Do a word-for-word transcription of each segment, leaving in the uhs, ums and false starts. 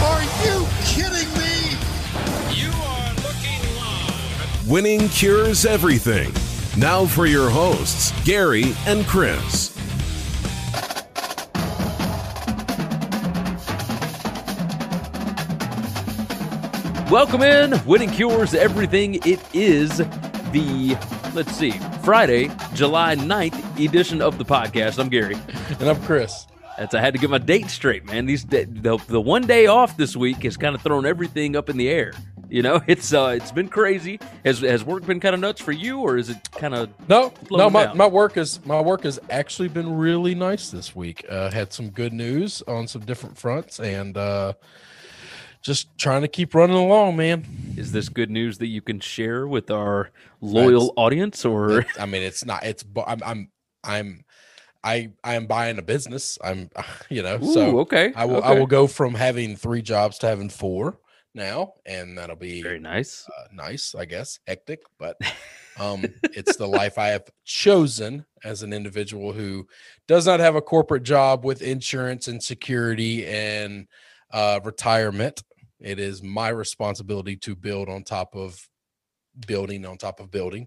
Are you kidding me? You are looking live. Winning Cures Everything. Now for your hosts, Gary and Chris. Welcome in. Winning Cures Everything. It is the, let's see, Friday, July ninth edition of the podcast. I'm Gary. And I'm Chris. That's, I had to get my date straight, man. These the, the one day off this week has kind of thrown everything up in the air. You know, it's uh, it's been crazy. Has has work been kind of nuts for you, or is it kind of no? No, my, down? my work is my work has actually been really nice this week. Uh, had some good news on some different fronts, and uh, just trying to keep running along, man. Is this good news that you can share with our loyal That's, audience, or it, I mean, it's not. It's I'm I'm. I'm I, I am buying a business. I'm, you know, Ooh, so okay. I will okay. I will go from having three jobs to having four now, and that'll be very nice. Uh, nice, I guess, hectic, but um, it's the life I have chosen as an individual who does not have a corporate job with insurance and security and uh, retirement. It is my responsibility to build on top of building on top of building,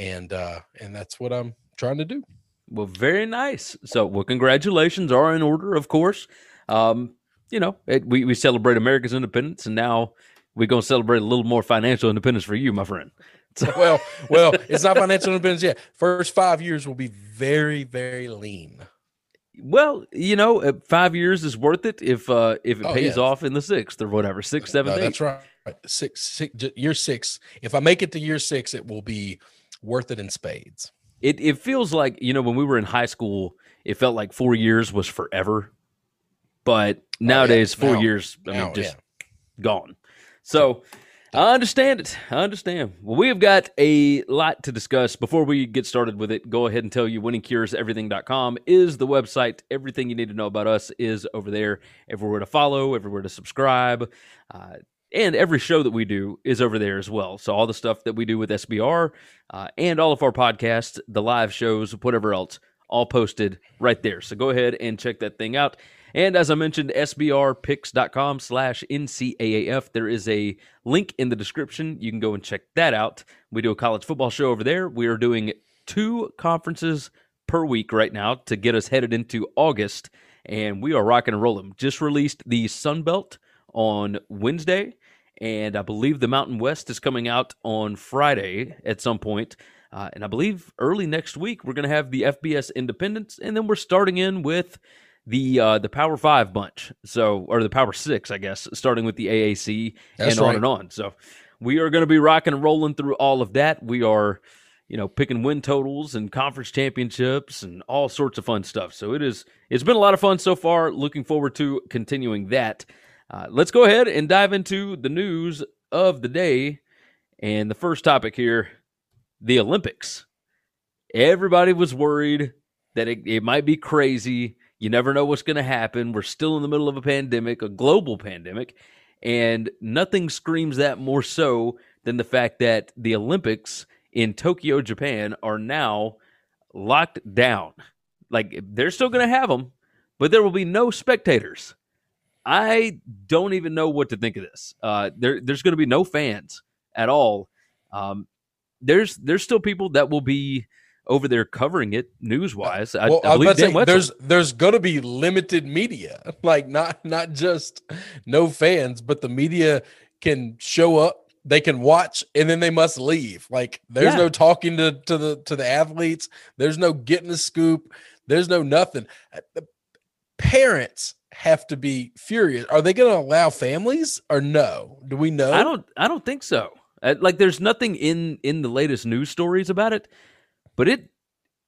and uh, and that's what I'm trying to do. Well, very nice. So, well, congratulations are in order, of course. Um, you know, it, we, we celebrate America's independence, and now we're going to celebrate a little more financial independence for you, my friend. So. Well, well, it's not financial independence yet. First five years will be very, very lean. Well, you know, five years is worth it if uh, if it oh, pays yeah. off in the sixth or whatever, six, seven, no, eight. That's right. Six, six, year six. If I make it to year six, it will be worth it in spades. It it feels like, you know, when we were in high school, it felt like four years was forever. But nowadays, oh, yeah. four now, years, I now, mean, just yeah. gone. So I understand it. I understand. Well, we've got a lot to discuss. Before we get started with it, go ahead and tell you winning cures everything dot com is the website. Everything you need to know about us is over there. Everywhere to follow, everywhere to subscribe. Uh And every show that we do is over there as well. So all the stuff that we do with S B R uh, and all of our podcasts, the live shows, whatever else, all posted right there. So go ahead and check that thing out. And as I mentioned, sbrpicks.com slash NCAAF. There is a link in the description. You can go and check that out. We do a college football show over there. We are doing two conferences per week right now to get us headed into August. And we are rocking and rolling. Just released the Sun Belt on Wednesday. And I believe the Mountain West is coming out on Friday at some point. Uh, and I believe early next week, we're going to have the F B S Independence. And then we're starting in with the uh, the Power five bunch. So, or the Power six, I guess, starting with the A A C That's and right. on and on. So we are going to be rocking and rolling through all of that. We are, you know, picking win totals and conference championships and all sorts of fun stuff. So it is, it's been a lot of fun so far. Looking forward to continuing that. Uh, let's go ahead and dive into the news of the day. And the first topic here, the Olympics. Everybody was worried that it, it might be crazy. You never know what's going to happen. We're still in the middle of a pandemic, a global pandemic. And nothing screams that more so than the fact that the Olympics in Tokyo, Japan are now locked down. Like, they're still going to have them, but there will be no spectators. I don't even know what to think of this. Uh, there, there's going to be no fans at all. Um, there's, there's still people that will be over there covering it news-wise. I, well, I, I believe Dan Wetzel. There's there's going to be limited media, like not not just no fans, but the media can show up, they can watch, and then they must leave. Like there's yeah. no talking to to the to the athletes. There's no getting the scoop. There's no nothing. The parents have to be furious. Are they going to allow families or no? Do we know? I don't. I don't think so. Like there's nothing in in the latest news stories about it. But it,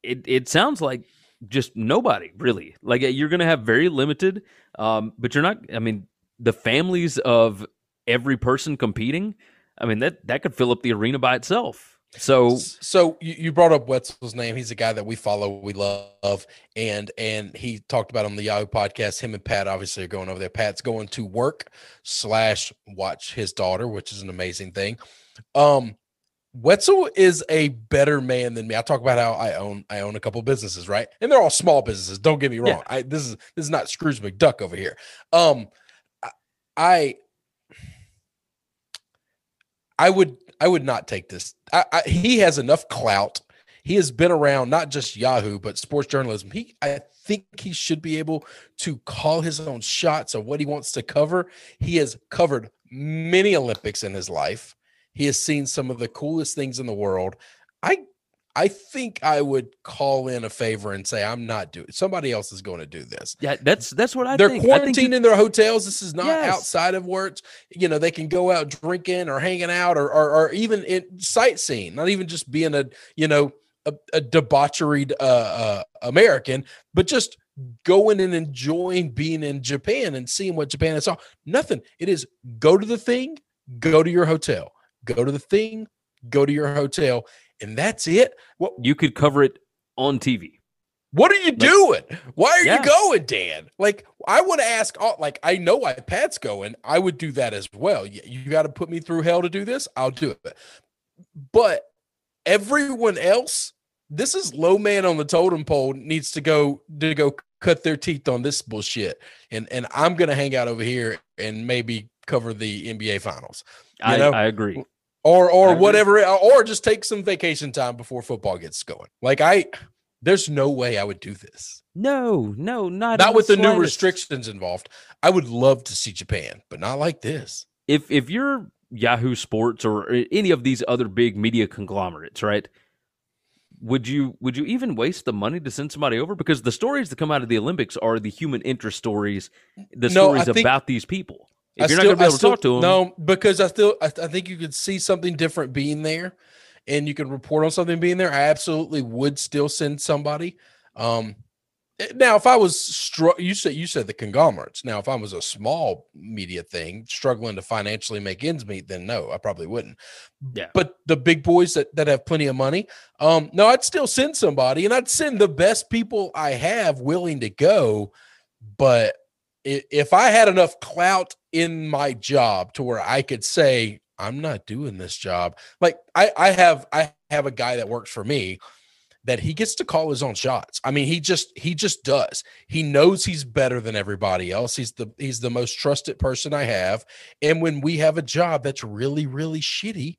it it sounds like just nobody really. Like you're going to have very limited, um, but you're not. I mean, the families of every person competing. I mean that that could fill up the arena by itself. So so you brought up Wetzel's name. He's a guy that we follow, we love, and and he talked about on the Yahoo podcast. Him and Pat obviously are going over there. Pat's going to work slash watch his daughter, which is an amazing thing. Um. Wetzel is a better man than me. I talk about how I own I own a couple businesses, right? And they're all small businesses. Don't get me wrong. Yeah. I this is this is not Scrooge McDuck over here. Um, I I would I would not take this. I, I, he has enough clout. He has been around not just Yahoo but sports journalism. He I think he should be able to call his own shots of what he wants to cover. He has covered many Olympics in his life. He has seen some of the coolest things in the world. I I think I would call in a favor and say, I'm not doing it. Somebody else is going to do this. Yeah, that's that's what I They're think. They're quarantined think you, in their hotels. This is not yes. outside of work. You know, they can go out drinking or hanging out or or, or even in sightseeing, not even just being a, you know, a, a debaucheried uh, uh, American, but just going and enjoying being in Japan and seeing what Japan is all. Nothing. It is go to the thing, go to your hotel. Go to the thing, go to your hotel, and that's it. What, you could cover it on T V. What are you like, doing? Why are yeah. you going, Dan? Like, I want to ask, all, like, I know why Pat's going. I would do that as well. You, you got to put me through hell to do this? I'll do it. But everyone else, this is low man on the totem pole needs to go to go cut their teeth on this bullshit. And, and I'm going to hang out over here and maybe cover the N B A finals. I, I agree. Or or agree. whatever, or just take some vacation time before football gets going. Like I, there's no way I would do this. No, no, not not with the new restrictions involved. I would love to see Japan, but not like this. If if you're Yahoo Sports or any of these other big media conglomerates, right? Would you would you even waste the money to send somebody over? Because the stories that come out of the Olympics are the human interest stories, the no, stories think, about these people. If I you're still, not going to be able still, to talk to him. No, because I still I, I think you could see something different being there and you can report on something being there. I absolutely would still send somebody. Um, now, if I was str- – you said you said the conglomerates. Now, if I was a small media thing struggling to financially make ends meet, then no, I probably wouldn't. Yeah. But the big boys that, that have plenty of money, um, no, I'd still send somebody, and I'd send the best people I have willing to go, but – if I had enough clout in my job to where I could say, I'm not doing this job. Like I, I have, I have a guy that works for me that he gets to call his own shots. I mean, he just, he just does. He knows he's better than everybody else. He's the, he's the most trusted person I have. And when we have a job that's really, really shitty,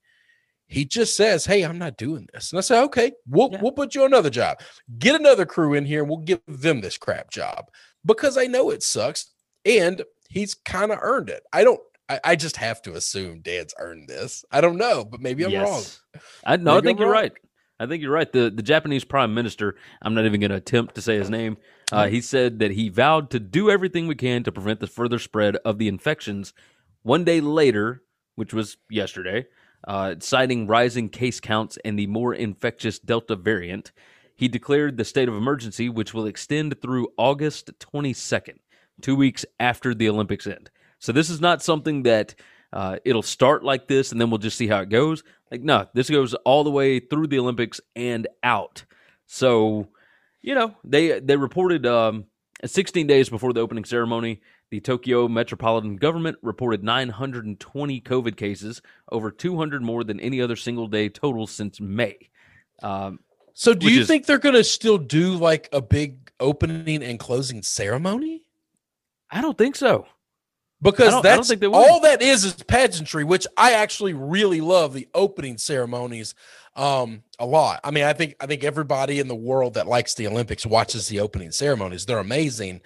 he just says, hey, I'm not doing this. And I say, okay, we'll, yeah. we'll put you on another job, get another crew in here. And we'll give them this crap job because I know it sucks. And he's kind of earned it. I don't. I, I just have to assume Dan's earned this. I don't know, but maybe I'm yes. wrong. I no, maybe I think you're right. I think you're right. The the Japanese Prime Minister. I'm not even going to attempt to say his name. Uh, he said that he vowed to do everything we can to prevent the further spread of the infections. One day later, which was yesterday, uh, citing rising case counts and the more infectious Delta variant, he declared the state of emergency, which will extend through August twenty-second. Two weeks after the Olympics end. So this is not something that uh, it'll start like this and then we'll just see how it goes. Like, no, this goes all the way through the Olympics and out. So, you know, they they reported um, sixteen days before the opening ceremony, the Tokyo metropolitan government reported nine hundred twenty COVID cases, over two hundred more than any other single day total since May. Um, so do you is, think they're going to still do like a big opening and closing ceremony? I don't think so. Because that's all that is is pageantry, which I actually really love the opening ceremonies um, a lot. I mean, I think I think everybody in the world that likes the Olympics watches the opening ceremonies. They're amazing.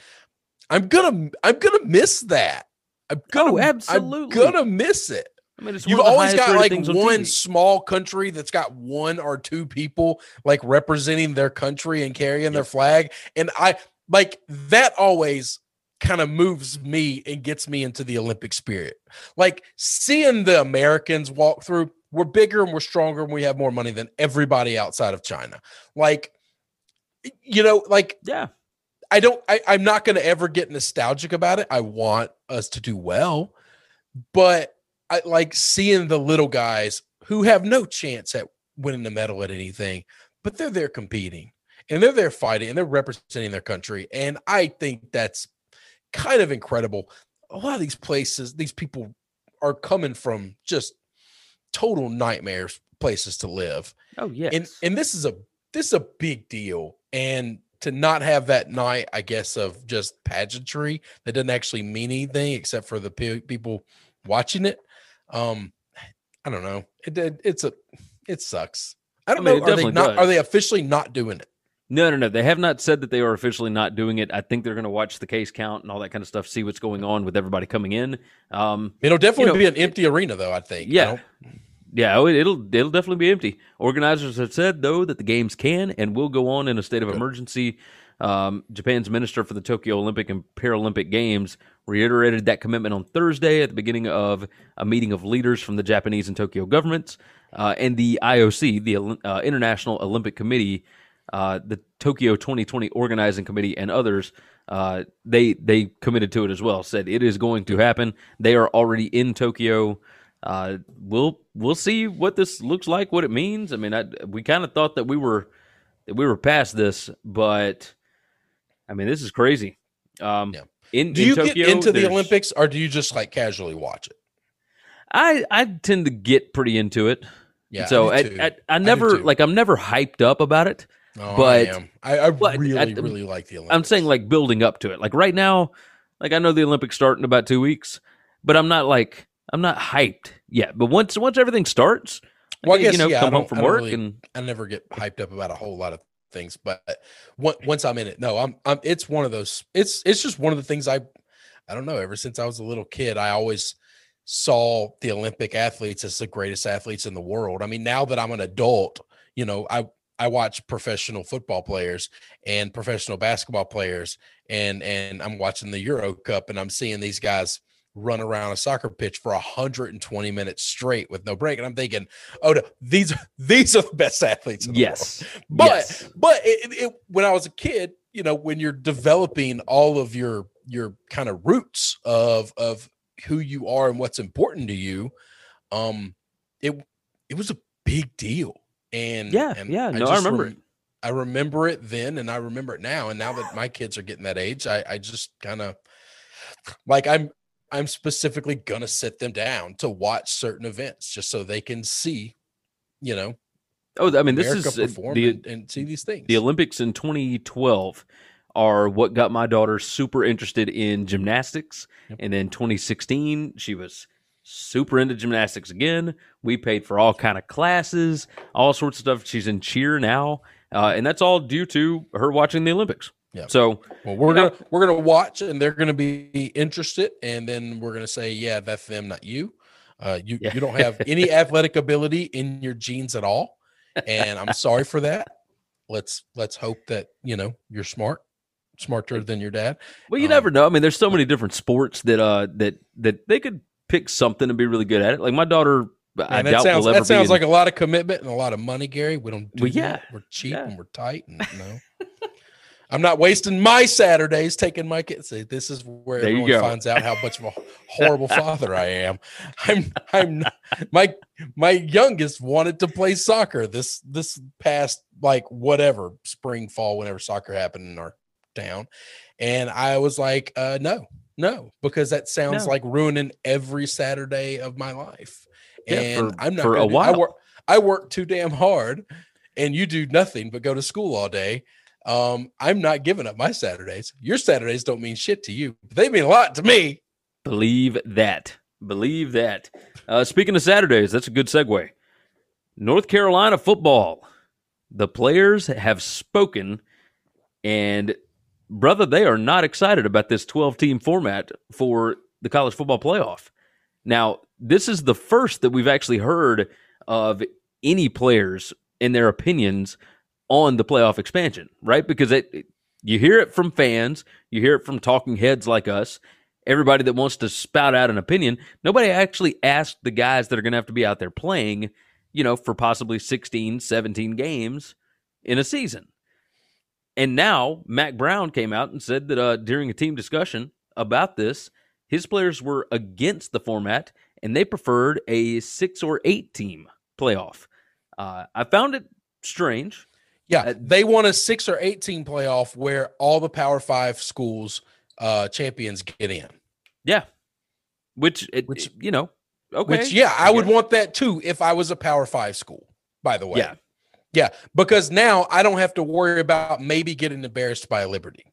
I'm gonna I'm gonna miss that. I'm gonna oh, absolutely I'm gonna miss it. I mean, it's you've always got like one small country that's got one or two people like representing their country and carrying yeah. their flag, and I like that always kind of moves me and gets me into the Olympic spirit. Like seeing the Americans walk through, we're bigger and we're stronger and we have more money than everybody outside of China. Like, you know, like, yeah, I don't, I, I'm not going to ever get nostalgic about it. I want us to do well, but I like seeing the little guys who have no chance at winning the medal at anything, but they're there competing and they're there fighting and they're representing their country. And I think that's kind of incredible. A lot of these places, these people are coming from just total nightmare places to live. Oh yeah. And and this is a this is a big deal. And to not have that night, I guess, of just pageantry that doesn't actually mean anything except for the pe- people watching it. Um, I don't know. It did. It's a. It sucks. I don't I mean, know. Are they not? Does. Are they officially not doing it? No, no, no. They have not said that they are officially not doing it. I think they're going to watch the case count and all that kind of stuff, see what's going on with everybody coming in. Um, it'll definitely you know, be an empty it, arena, though, I think. Yeah. You know? Yeah, it'll it'll definitely be empty. Organizers have said, though, that the games can and will go on in a state of emergency. Um, Japan's minister for the Tokyo Olympic and Paralympic Games reiterated that commitment on Thursday at the beginning of a meeting of leaders from the Japanese and Tokyo governments uh, and the I O C, the uh, International Olympic Committee, Uh, the Tokyo twenty twenty Organizing Committee and others, uh, they they committed to it as well, said it is going to happen. They are already in Tokyo. Uh, we'll we'll see what this looks like, what it means. I mean, I, we kind of thought that we were that we were past this, but, I mean, this is crazy. Um, yeah. in, do in you Tokyo, get into the Olympics, or do you just, like, casually watch it? I, I tend to get pretty into it. Yeah, so I, I, I, I never, I like, I'm never hyped up about it. Oh, but I, am. I, I but really, I, really like the Olympics. I'm saying like building up to it. Like right now, like I know the Olympics start in about two weeks, but I'm not like I'm not hyped yet. But once once everything starts, well, I, I guess, you know, yeah, come home from work really, and I never get hyped up about a whole lot of things. But once I'm in it, no, I'm I'm. It's one of those. It's it's just one of the things I I don't know. Ever since I was a little kid, I always saw the Olympic athletes as the greatest athletes in the world. I mean, now that I'm an adult, you know, I. I watch professional football players and professional basketball players, and and I'm watching the Euro Cup, and I'm seeing these guys run around a soccer pitch for one hundred twenty minutes straight with no break, and I'm thinking, oh, no, these these are the best athletes in the yes. world. But yes. but it, it, when I was a kid, you know, when you're developing all of your your kind of roots of of who you are and what's important to you, um, it it was a big deal. And yeah, and yeah, no, I, I remember rem- it. I remember it then, and I remember it now. And now that my kids are getting that age, I, I just kind of like I'm I'm specifically gonna sit them down to watch certain events just so they can see, you know. Oh, I mean, America this is perform the, and, and see these things. The Olympics in twenty twelve are what got my daughter super interested in gymnastics, yep. and then twenty sixteen she was super into gymnastics again. We paid for all kind of classes, all sorts of stuff. She's in cheer now, uh, and that's all due to her watching the Olympics. Yeah. So well, we're gonna know. we're gonna watch, and they're gonna be interested, and then we're gonna say, "Yeah, that's them, not you. Uh, you yeah. you don't have any athletic ability in your genes at all, and I'm sorry for that. Let's let's hope that you know you're smart." smarter than your dad. Well, you um, never know. I mean, there's so many different sports that uh that that they could pick something and be really good at it. Like my daughter, I doubt will ever be. That sounds like a lot of commitment and a lot of money, Gary. We don't do that. We're cheap and we're tight. And no, I'm not wasting my Saturdays taking my kids. This is where everyone finds out how much of a horrible father I am. I'm, I'm, not, my, my youngest wanted to play soccer this, this past like whatever spring, fall, whenever soccer happened in our town, and I was like, uh, no. No, because that sounds no. like ruining every Saturday of my life. Yeah, and for, I'm not for a do, while. I work, I work too damn hard, and you do nothing but go to school all day. Um, I'm not giving up my Saturdays. Your Saturdays don't mean shit to you. But they mean a lot to me. Believe that. Believe that. Uh, speaking of Saturdays, that's a good segue. North Carolina football. The players have spoken, and, brother, they are not excited about this twelve-team format for the college football playoff. Now, this is the first that we've actually heard of any players and their opinions on the playoff expansion, right? Because it, it, you hear it from fans. You hear it from talking heads like us. Everybody that wants to spout out an opinion. Nobody actually asked the guys that are going to have to be out there playing, you know, for possibly sixteen, seventeen games in a season. And now Mack Brown came out and said that uh, during a team discussion about this, his players were against the format and they preferred a six or eight team playoff. Uh, I found it strange. Yeah, uh, they want a six or eight team playoff where all the Power Five schools uh, champions get in. Yeah, which, it, which it, you know, okay. Which, yeah, I yeah. would want that too if I was a Power Five school, by the way. Yeah. Yeah, because now I don't have to worry about maybe getting embarrassed by Liberty.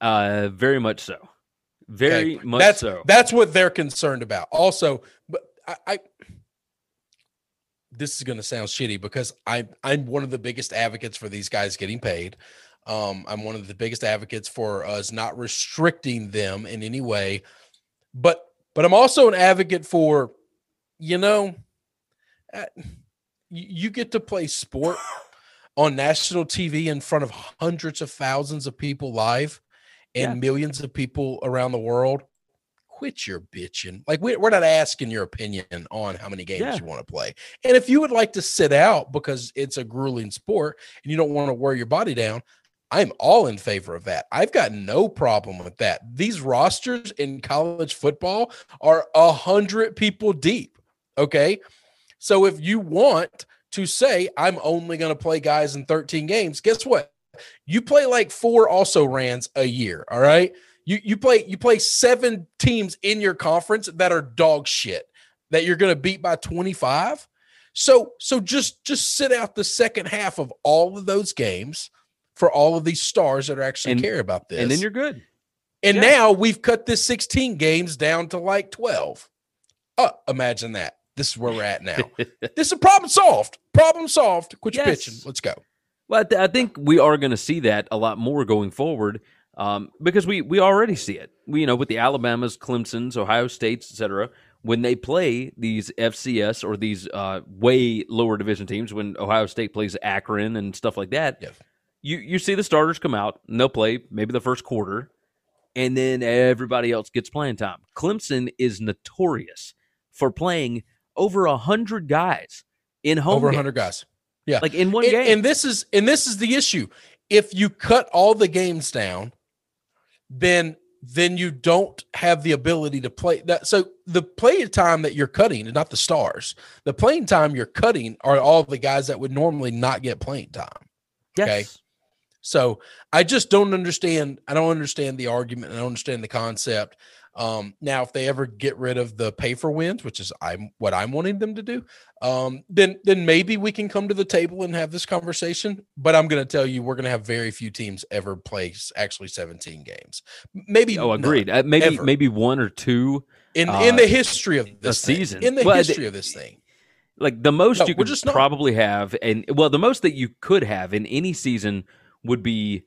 Uh, very much so. Very okay. much that's, so. That's what they're concerned about. Also, but I, I this is going to sound shitty because I, I'm one of the biggest advocates for these guys getting paid. Um, I'm one of the biggest advocates for us not restricting them in any way. But but I'm also an advocate for, you know, uh, you get to play sport on national T V in front of hundreds of thousands of people live and yeah. millions of people around the world. Quit your bitching. Like, we're not asking your opinion on how many games yeah. you want to play. And if you would like to sit out because it's a grueling sport and you don't want to wear your body down, I'm all in favor of that. I've got no problem with that. These rosters in college football are a hundred people deep. Okay. So if you want to say, I'm only going to play guys in thirteen games, guess what? You play like four also-rans a year, all right? You you play you play seven teams in your conference that are dog shit, that you're going to beat by twenty-five. So so just, just sit out the second half of all of those games for all of these stars that are actually and, care about this. And then you're good. And yeah. now we've cut this sixteen games down to like twelve. Oh, imagine that. This is where we're at now. This is a problem solved. Problem solved. Quit your yes. bitching. Let's go. Well, I, th- I think we are going to see that a lot more going forward um, because we we already see it. We, you know, with the Alabamas, Clemsons, Ohio States, et cetera, when they play these F C S or these uh, way lower division teams, when Ohio State plays Akron and stuff like that, yes. you, you see the starters come out and they'll play maybe the first quarter and then everybody else gets playing time. Clemson is notorious for playing over a hundred guys in home. Over a hundred guys. Yeah. Like in one and, game. And this is, and this is the issue. If you cut all the games down, then, then you don't have the ability to play that. So the play time that you're cutting is not the stars. The playing time you're cutting are all the guys that would normally not get playing time. Yes. Okay. So I just don't understand. I don't understand the argument. I don't understand the concept. Um, now, if they ever get rid of the pay for wins, which is I'm what I'm wanting them to do, um, then then maybe we can come to the table and have this conversation. But I'm going to tell you, we're going to have very few teams ever play actually seventeen games. Maybe oh, agreed. None, uh, maybe ever. maybe one or two in uh, in the history of this thing, season. In the well, history th- of this thing, like the most no, you could just probably not. have, and well, the most that you could have in any season would be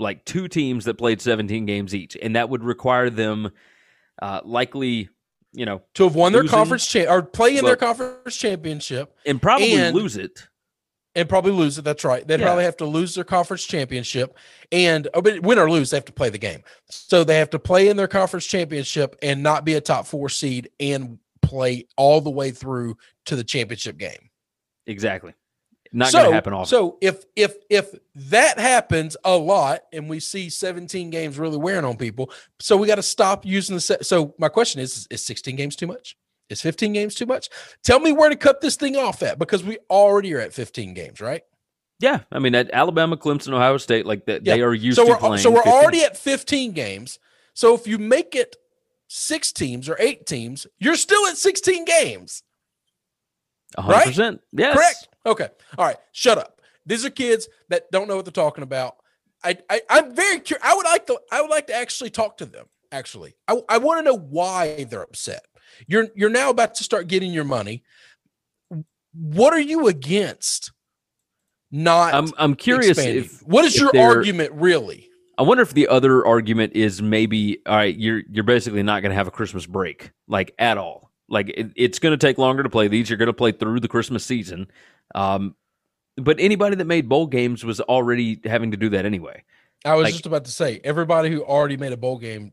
like two teams that played seventeen games each, and that would require them. Uh, likely, you know, to have won their losing, conference cha- or play in well, their conference championship and probably and, lose it and probably lose it. That's right. They'd yeah. probably have to lose their conference championship and oh, but win or lose. They have to play the game. So they have to play in their conference championship and not be a top four seed and play all the way through to the championship game. Exactly. Not so, going to happen often. So if, if, if that happens a lot and we see seventeen games really wearing on people, so we got to stop using the set. So my question is, is sixteen games too much? Is fifteen games too much? Tell me where to cut this thing off at, because we already are at fifteen games, right? Yeah. I mean, at Alabama, Clemson, Ohio State, like that, yeah. they are used so to playing. So we're fifteen. Already at fifteen games. So if you make it six teams or eight teams, you're still at sixteen games. one hundred percent. Right? Yes. Correct. Okay. All right. Shut up. These are kids that don't know what they're talking about. I, I I'm very curious. I would like to, I would like to actually talk to them actually. I, I want to know why they're upset. You're you're now about to start getting your money. What are you against? Not I'm I'm curious expanding. if what is if your argument really? I wonder if the other argument is maybe, all right, you're you're basically not going to have a Christmas break, like, at all. Like, it, it's going to take longer to play these. You're going to play through the Christmas season. Um, but anybody that made bowl games was already having to do that anyway. I was like, just about to say, everybody who already made a bowl game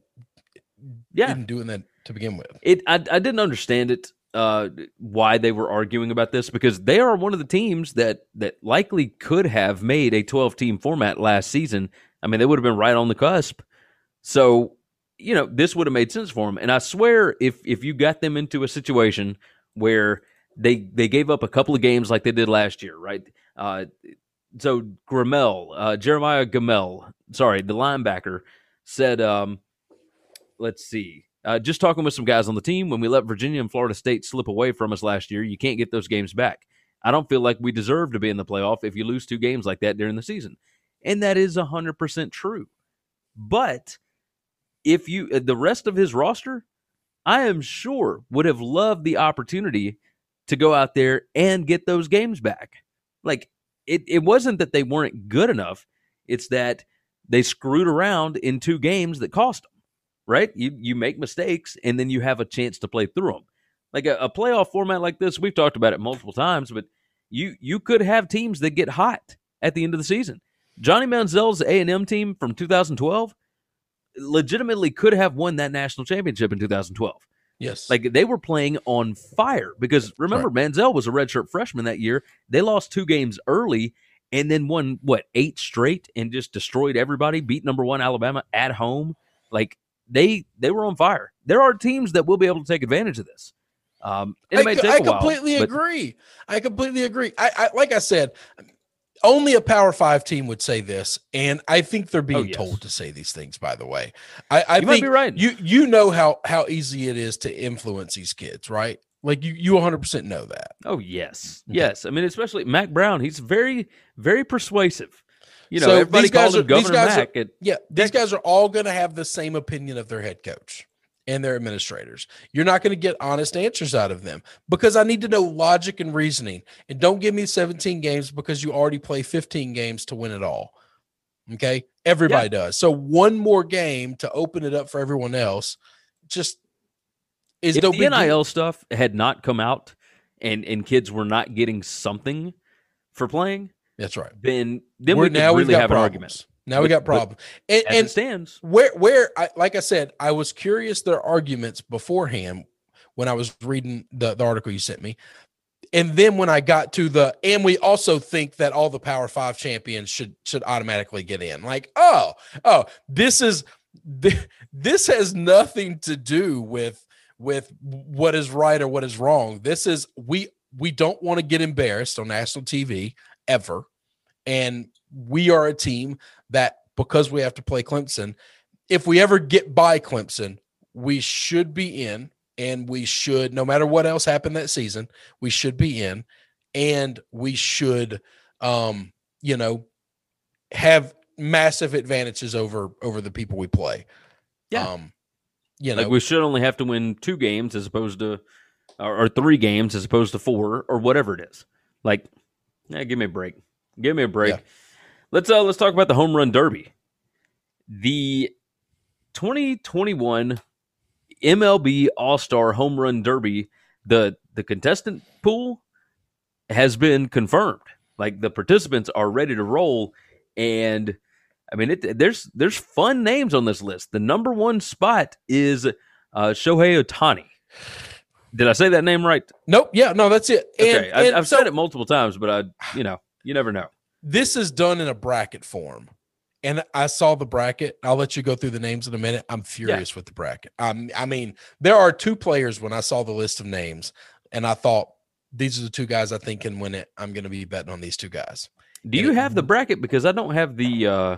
yeah. didn't do that to begin with. It I, I didn't understand it, uh, why they were arguing about this, because they are one of the teams that, that likely could have made a twelve-team format last season. I mean, they would have been right on the cusp. So, you know, this would have made sense for them. And I swear, if if you got them into a situation where they they gave up a couple of games like they did last year, right? Uh, so Grimmel, uh, Jeremiah Grimmel, sorry, the linebacker, said, um, let's see, uh, just talking with some guys on the team, when we let Virginia and Florida State slip away from us last year, you can't get those games back. I don't feel like we deserve to be in the playoff if you lose two games like that during the season. And that is one hundred percent true. But if you, the rest of his roster, I am sure would have loved the opportunity to go out there and get those games back. Like, it, it wasn't that they weren't good enough. It's that they screwed around in two games that cost them, right? You, you make mistakes, and then you have a chance to play through them. Like a, a playoff format like this, we've talked about it multiple times, but you, you could have teams that get hot at the end of the season. Johnny Manziel's A and M team from two thousand twelve legitimately could have won that national championship in two thousand twelve. Yes. Like, they were playing on fire because, remember, right. Manziel was a redshirt freshman that year. They lost two games early and then won, what, eight straight and just destroyed everybody, beat number one Alabama at home. Like, they they were on fire. There are teams that will be able to take advantage of this. Um, it I, may take I a while, completely but... agree. I completely agree. I, I Like I said... Only a Power Five team would say this, and I think they're being oh, yes. told to say these things, by the way. I, I you think might be right. you you know how, how easy it is to influence these kids, right? Like, you, you one hundred percent know that. Oh, yes. Yes. I mean, especially Mack Brown. He's very, very persuasive. You know, so everybody calls him Governor Mack. Are, yeah, these guys are all going to have the same opinion of their head coach and their administrators. You're not going to get honest answers out of them, because I need to know logic and reasoning. And don't give me seventeen games because you already play fifteen games to win it all. Okay? Everybody yeah. does. So one more game to open it up for everyone else just is if no big deal. The N I L stuff had not come out and, and kids were not getting something for playing. That's right. Then, then we now really have problems. An argument. Now we got problems. And, as it stands. And where, where I, like I said, I was curious their arguments beforehand when I was reading the, the article you sent me. And then when I got to the, and we also think that all the Power Five champions should should automatically get in. Like, oh, oh, this is, this has nothing to do with, with what is right or what is wrong. This is, we, we don't want to get embarrassed on national T V ever. And we are a team that, because we have to play Clemson, if we ever get by Clemson, we should be in, and we should, no matter what else happened that season, we should be in, and we should, um, you know, have massive advantages over, over the people we play. Yeah. Um, you know, like, we should only have to win two games as opposed to, or, or three games as opposed to four, or whatever it is. Like, eh, give me a break. Give me a break. Yeah. Let's uh, let's talk about the Home Run Derby. The twenty twenty-one M L B All-Star Home Run Derby, the, the contestant pool has been confirmed. Like, the participants are ready to roll. And, I mean, it, there's there's fun names on this list. The number one spot is uh, Shohei Ohtani. Did I say that name right? Nope. Yeah, no, that's it. Okay, and, I, and I've so- said it multiple times, but, I, you know, you never know. This is done in a bracket form, and I saw the bracket. I'll let you go through the names in a minute. I'm furious yeah. with the bracket. Um, I mean, there are two players when I saw the list of names, and I thought, these are the two guys I think can win it. I'm going to be betting on these two guys. Do and you it, have the bracket? Because I don't have the uh,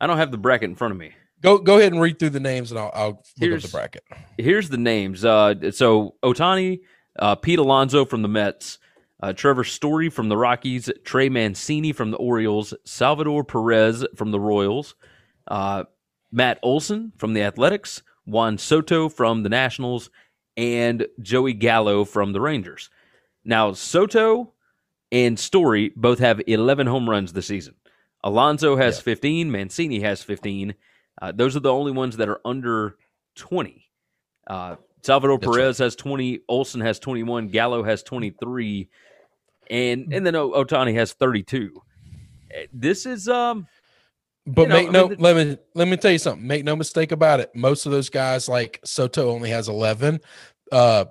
I don't have the bracket in front of me. Go go ahead and read through the names, and I'll, I'll look here's, up the bracket. Here's the names. Uh, so Ohtani, uh, Pete Alonso from the Mets. Uh, Trevor Story from the Rockies, Trey Mancini from the Orioles, Salvador Perez from the Royals, uh, Matt Olson from the Athletics, Juan Soto from the Nationals, and Joey Gallo from the Rangers. Now, Soto and Story both have eleven home runs this season. Alonso has yeah. fifteen. Mancini has fifteen. Uh, those are the only ones that are under twenty. Uh, Salvador That's Perez right. has twenty. Olson has twenty-one. Gallo has twenty-three. And and then Ohtani has thirty-two. This is um. But you know, make no I mean, let me let me tell you something. Make no mistake about it. Most of those guys, like Soto, only has eleven. Uh,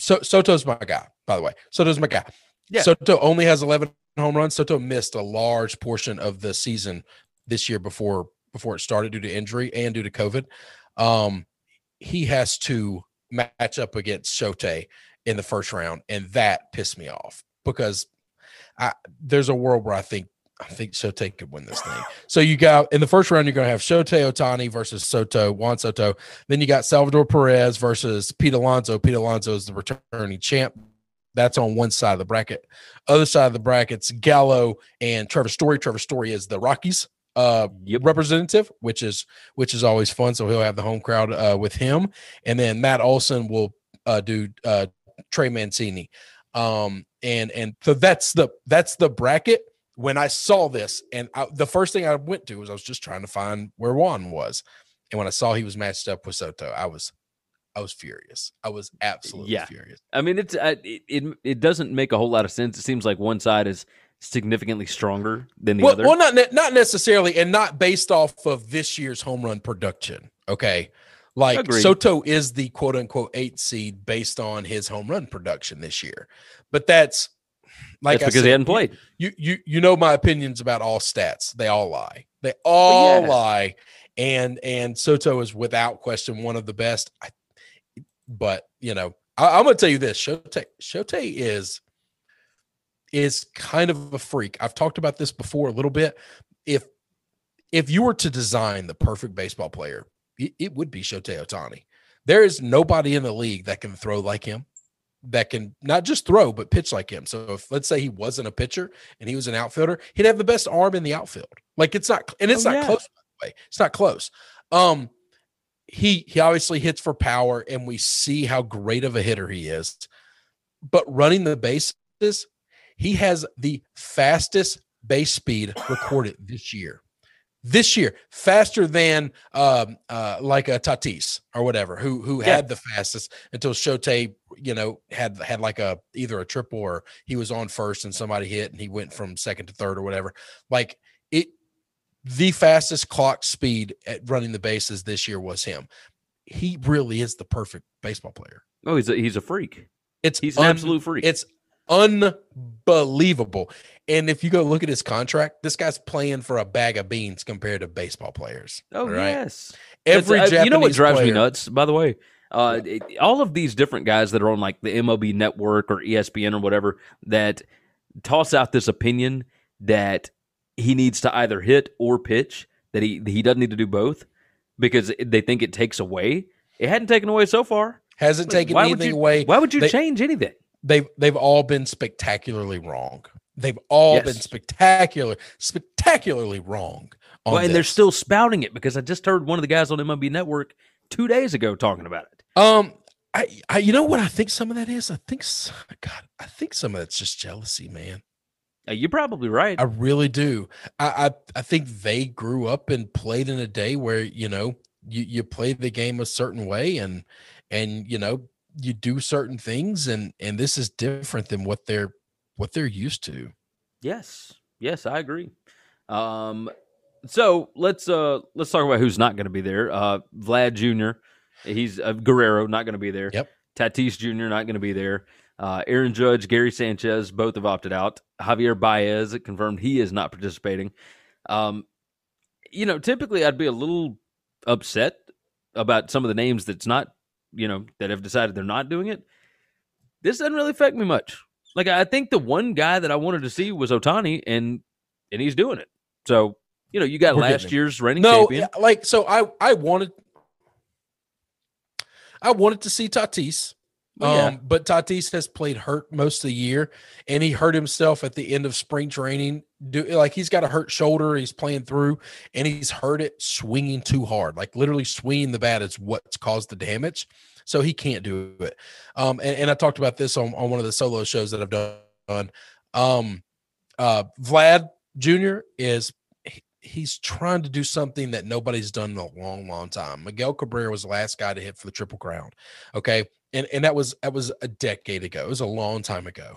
so Soto's my guy, by the way. Soto's my guy. Yeah. Soto only has eleven home runs. Soto missed a large portion of the season this year before before it started due to injury and due to COVID. Um, he has to match up against Shohei in the first round, and that pissed me off because I, there's a world where I think. I think Shohei could win this thing. So you got in the first round, you're going to have Shohei Ohtani versus Soto, Juan Soto. Then you got Salvador Perez versus Pete Alonso. Pete Alonso is the returning champ. That's on one side of the bracket. Other side of the bracket's Gallo and Trevor Story. Trevor Story is the Rockies uh, yep. representative, which is which is always fun. So he'll have the home crowd uh, with him. And then Matt Olson will uh, do uh, Trey Mancini. Um, and and so that's the that's the bracket. When I saw this, and I, the first thing I went to was I was just trying to find where Juan was, and when I saw he was matched up with Soto, I was, I was furious. I was absolutely yeah. furious. I mean, it's I, it it doesn't make a whole lot of sense. It seems like one side is significantly stronger than the well, other. Well, not ne- not necessarily, and not based off of this year's home run production. Okay, like Agreed. Soto is the quote unquote eight seed based on his home run production this year, but that's. Like That's I because said, they hadn't played. You, you you know my opinions about all stats. They all lie. They all yeah. lie. And and Soto is without question one of the best. I, but you know, I, I'm gonna tell you this. Shohei Shohei is is kind of a freak. I've talked about this before a little bit. If if you were to design the perfect baseball player, it, it would be Shohei Ohtani. There is nobody in the league that can throw like him. That can not just throw, but pitch like him. So if let's say he wasn't a pitcher and he was an outfielder, he'd have the best arm in the outfield. Like it's not, and it's oh, not yeah. close. By the way, it's not close. Um, he he obviously hits for power, and we see how great of a hitter he is. But running the bases, he has the fastest base speed recorded this year. This year, faster than um, uh, like a Tatis or whatever, who who yeah. had the fastest until Shohei, you know, had had like a either a triple or he was on first and somebody hit and he went from second to third or whatever. Like it, the fastest clock speed at running the bases this year was him. He really is the perfect baseball player. Oh, he's a, he's a freak. It's he's un- an absolute freak. It's unbelievable. And if you go look at his contract, this guy's playing for a bag of beans compared to baseball players. Oh, right? yes. Every uh, Japanese You know what drives player, me nuts, by the way? Uh, yeah. it, all of these different guys that are on like the M L B network or E S P N or whatever that toss out this opinion that he needs to either hit or pitch, that he, he doesn't need to do both because they think it takes away. It hadn't taken away so far. Hasn't like, taken anything you, away. Why would you they, change anything? They've, they've all been spectacularly wrong. They've all yes. been spectacular, spectacularly wrong. On well, and this. They're still spouting it because I just heard one of the guys on M L B Network two days ago talking about it. Um, I, I, you know what I think some of that is? I think, God, I think some of that's just jealousy, man. You're probably right. I really do. I, I, I think they grew up and played in a day where you know you you play the game a certain way and and you know you do certain things and and this is different than what they're. What they're used to. Yes. Yes, I agree. Um, so let's uh, let's talk about who's not going to be there. Uh, Vlad Junior He's uh, Guerrero, not going to be there. Yep. Tatis Junior, not going to be there. Uh, Aaron Judge, Gary Sanchez, both have opted out. Javier Baez confirmed he is not participating. Um, you know, typically I'd be a little upset about some of the names that's not, you know, that have decided they're not doing it. This doesn't really affect me much. Like, I think the one guy that I wanted to see was Ohtani, and and he's doing it. So, you know, you got We're last year's reigning no, champion. No, like, so I, I wanted I wanted to see Tatis. Um, yeah. But Tatis has played hurt most of the year, and he hurt himself at the end of spring training. Do, like he's got a hurt shoulder. He's playing through, and he's hurt it swinging too hard. Like literally swinging the bat is what's caused the damage. So he can't do it. Um, and, and I talked about this on, on one of the solo shows that I've done. Um, uh, Vlad Junior is he, he's trying to do something that nobody's done in a long, long time. Miguel Cabrera was the last guy to hit for the Triple Crown. Okay. And and that was that was a decade ago. It was a long time ago,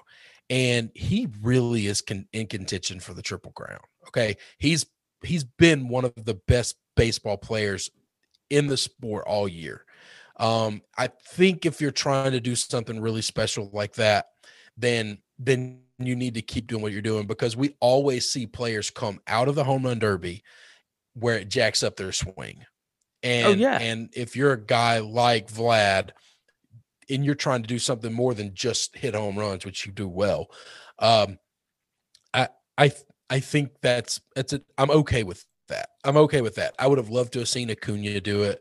and he really is con, in contention for the Triple Crown. Okay, he's he's been one of the best baseball players in the sport all year. Um, I think if you're trying to do something really special like that, then then you need to keep doing what you're doing, because we always see players come out of the home run derby where it jacks up their swing, and oh, yeah. and if you're a guy like Vlad, and you're trying to do something more than just hit home runs, which you do well. Um, I, I, I think that's, that's it. I'm okay with that. I'm okay with that. I would have loved to have seen Acuna do it.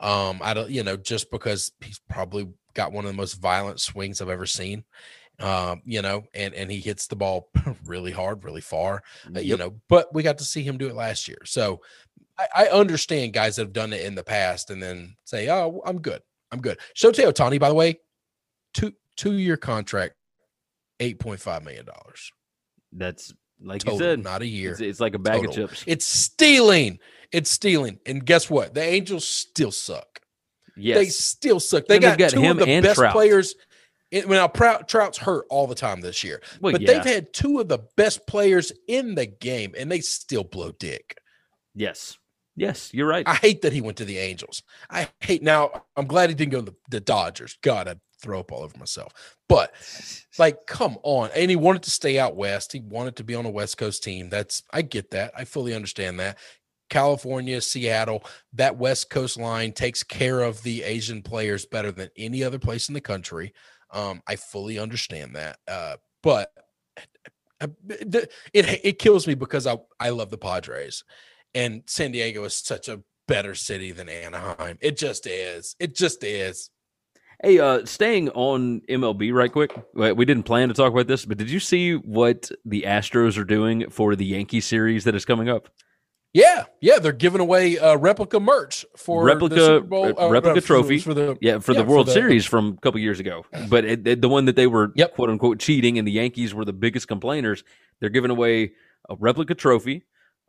Um, I don't, you know, just because he's probably got one of the most violent swings I've ever seen, um, you know, and, and he hits the ball really hard, really far, yep. you know, but we got to see him do it last year. So I, I understand guys that have done it in the past and then say, oh, I'm good. I'm good. Shohei Ohtani, by the way, two two year contract, eight point five million dollars. That's like total, you said, not a year. It's, it's like a bag total. of chips. It's stealing. It's stealing. And guess what? The Angels still suck. Yes, they still suck. They got, got two him of the best Trout. players. It, well, now Trout, Trout's hurt all the time this year, well, but yeah. they've had two of the best players in the game, and they still blow dick. Yes. Yes, you're right. I hate that he went to the Angels. I hate now. I'm glad he didn't go to the, the Dodgers. God, I'd throw up all over myself. But like, come on. And he wanted to stay out west. He wanted to be on a West Coast team. That's I get that. I fully understand that. California, Seattle, that West Coast line takes care of the Asian players better than any other place in the country. Um, I fully understand that. Uh, but it, it it kills me because I I love the Padres. And San Diego is such a better city than Anaheim. It just is. It just is. Hey, uh, staying on M L B right quick. We didn't plan to talk about this, but did you see what the Astros are doing for the Yankee series that is coming up? Yeah, yeah, they're giving away uh, replica merch for replica the Super Bowl, uh, replica uh, trophy for the yeah for yeah, the World for the, Series from a couple years ago. But it, it, the one that they were yep. quote unquote cheating, and the Yankees were the biggest complainers. They're giving away a replica trophy.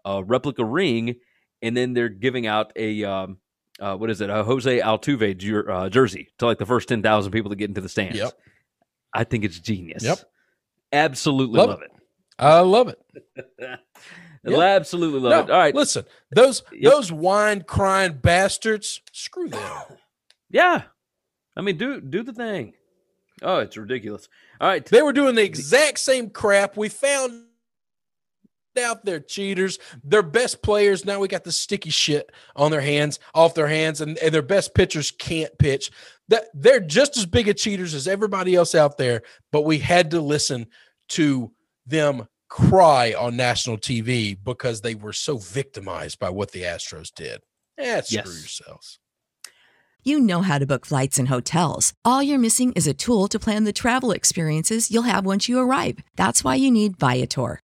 a replica ring, and then they're giving out a, um, uh, what is it, a Jose Altuve jer- uh, jersey to like the first ten thousand people to get into the stands. Yep. I think it's genius. Yep. Absolutely love, love it. it. I love it. yep. Absolutely love no, it. All right. Listen, those yep. those wine-crying bastards, screw them. yeah. I mean, do do the thing. Oh, it's ridiculous. All right. They were doing the exact same crap we found out there, cheaters. Their best players now we got the sticky shit on their hands, off their hands, and, and their best pitchers can't pitch. That they're just as big a cheaters as everybody else out there. But we had to listen to them cry on national T V because they were so victimized by what the Astros did. Eh, screw yes. yourselves. You know how to book flights and hotels. All you're missing is a tool to plan the travel experiences you'll have once you arrive. That's why you need Viator.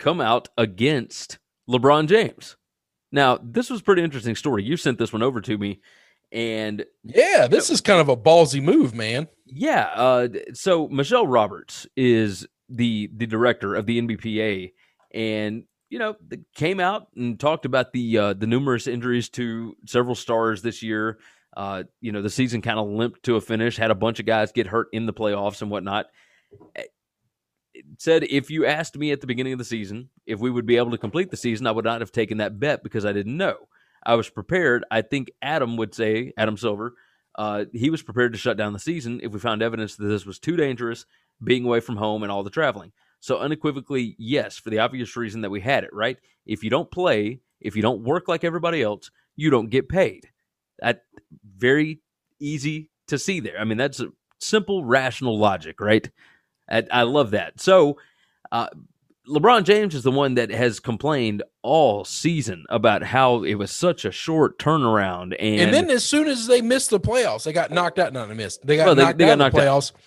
come out against LeBron James. Now, this was a pretty interesting story. You sent this one over to me, And yeah, this is kind of a ballsy move, man. Yeah. Uh, so Michelle Roberts is the the director of the N B P A, and you know, came out and talked about the uh, the numerous injuries to several stars this year. Uh, you know, the season kind of limped to a finish. Had a bunch of guys get hurt in the playoffs and whatnot. It said, if you asked me at the beginning of the season if we would be able to complete the season, I would not have taken that bet because I didn't know. I was prepared. I think Adam would say, Adam Silver, uh, he was prepared to shut down the season if we found evidence that this was too dangerous, being away from home and all the traveling. So unequivocally, yes, for the obvious reason that we had it, right? If you don't play, if you don't work like everybody else, you don't get paid. That's very easy to see there. I mean, that's a simple, rational logic, right? I, I love that. So uh, LeBron James is the one that has complained all season about how it was such a short turnaround. And, and then as soon as they missed the playoffs, they got knocked out. Not missed. They got well, they, knocked they got out knocked in the playoffs. Out.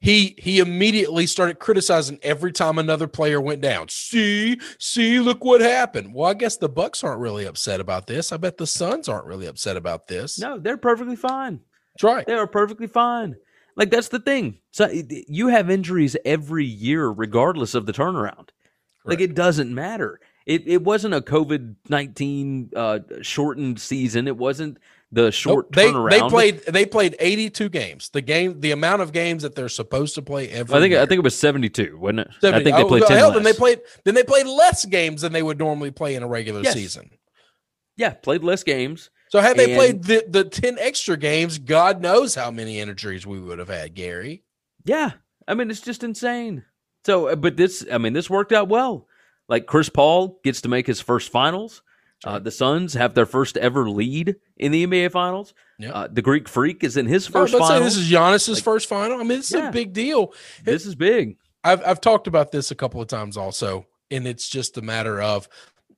He he immediately started criticizing every time another player went down. See, see, look what happened. Well, I guess the Bucks aren't really upset about this. I bet the Suns aren't really upset about this. No, they're perfectly fine. That's right. They are perfectly fine. Like, that's the thing. So you have injuries every year regardless of the turnaround. Correct. Like, it doesn't matter. It it wasn't a COVID nineteen uh, shortened season. It wasn't the short oh, they, turnaround. They played they played eighty-two games. The game the amount of games that they're supposed to play every I think year. I think it was seventy-two, wasn't it? seventy I think they played oh, ten hell, less. Then they played then they played less games than they would normally play in a regular yes. season. Yeah, played less games. So had they and, played the, the ten extra games, God knows how many injuries we would have had, Gary. Yeah. I mean, it's just insane. So but this I mean, this worked out well. Like, Chris Paul gets to make his first finals. Uh, the Suns have their first ever lead in the N B A Finals. Yep. Uh, the Greek Freak is in his first no, final. This is Giannis's like, first final. I mean, this yeah, is a big deal. This it, is big. I've I've talked about this a couple of times also, and it's just a matter of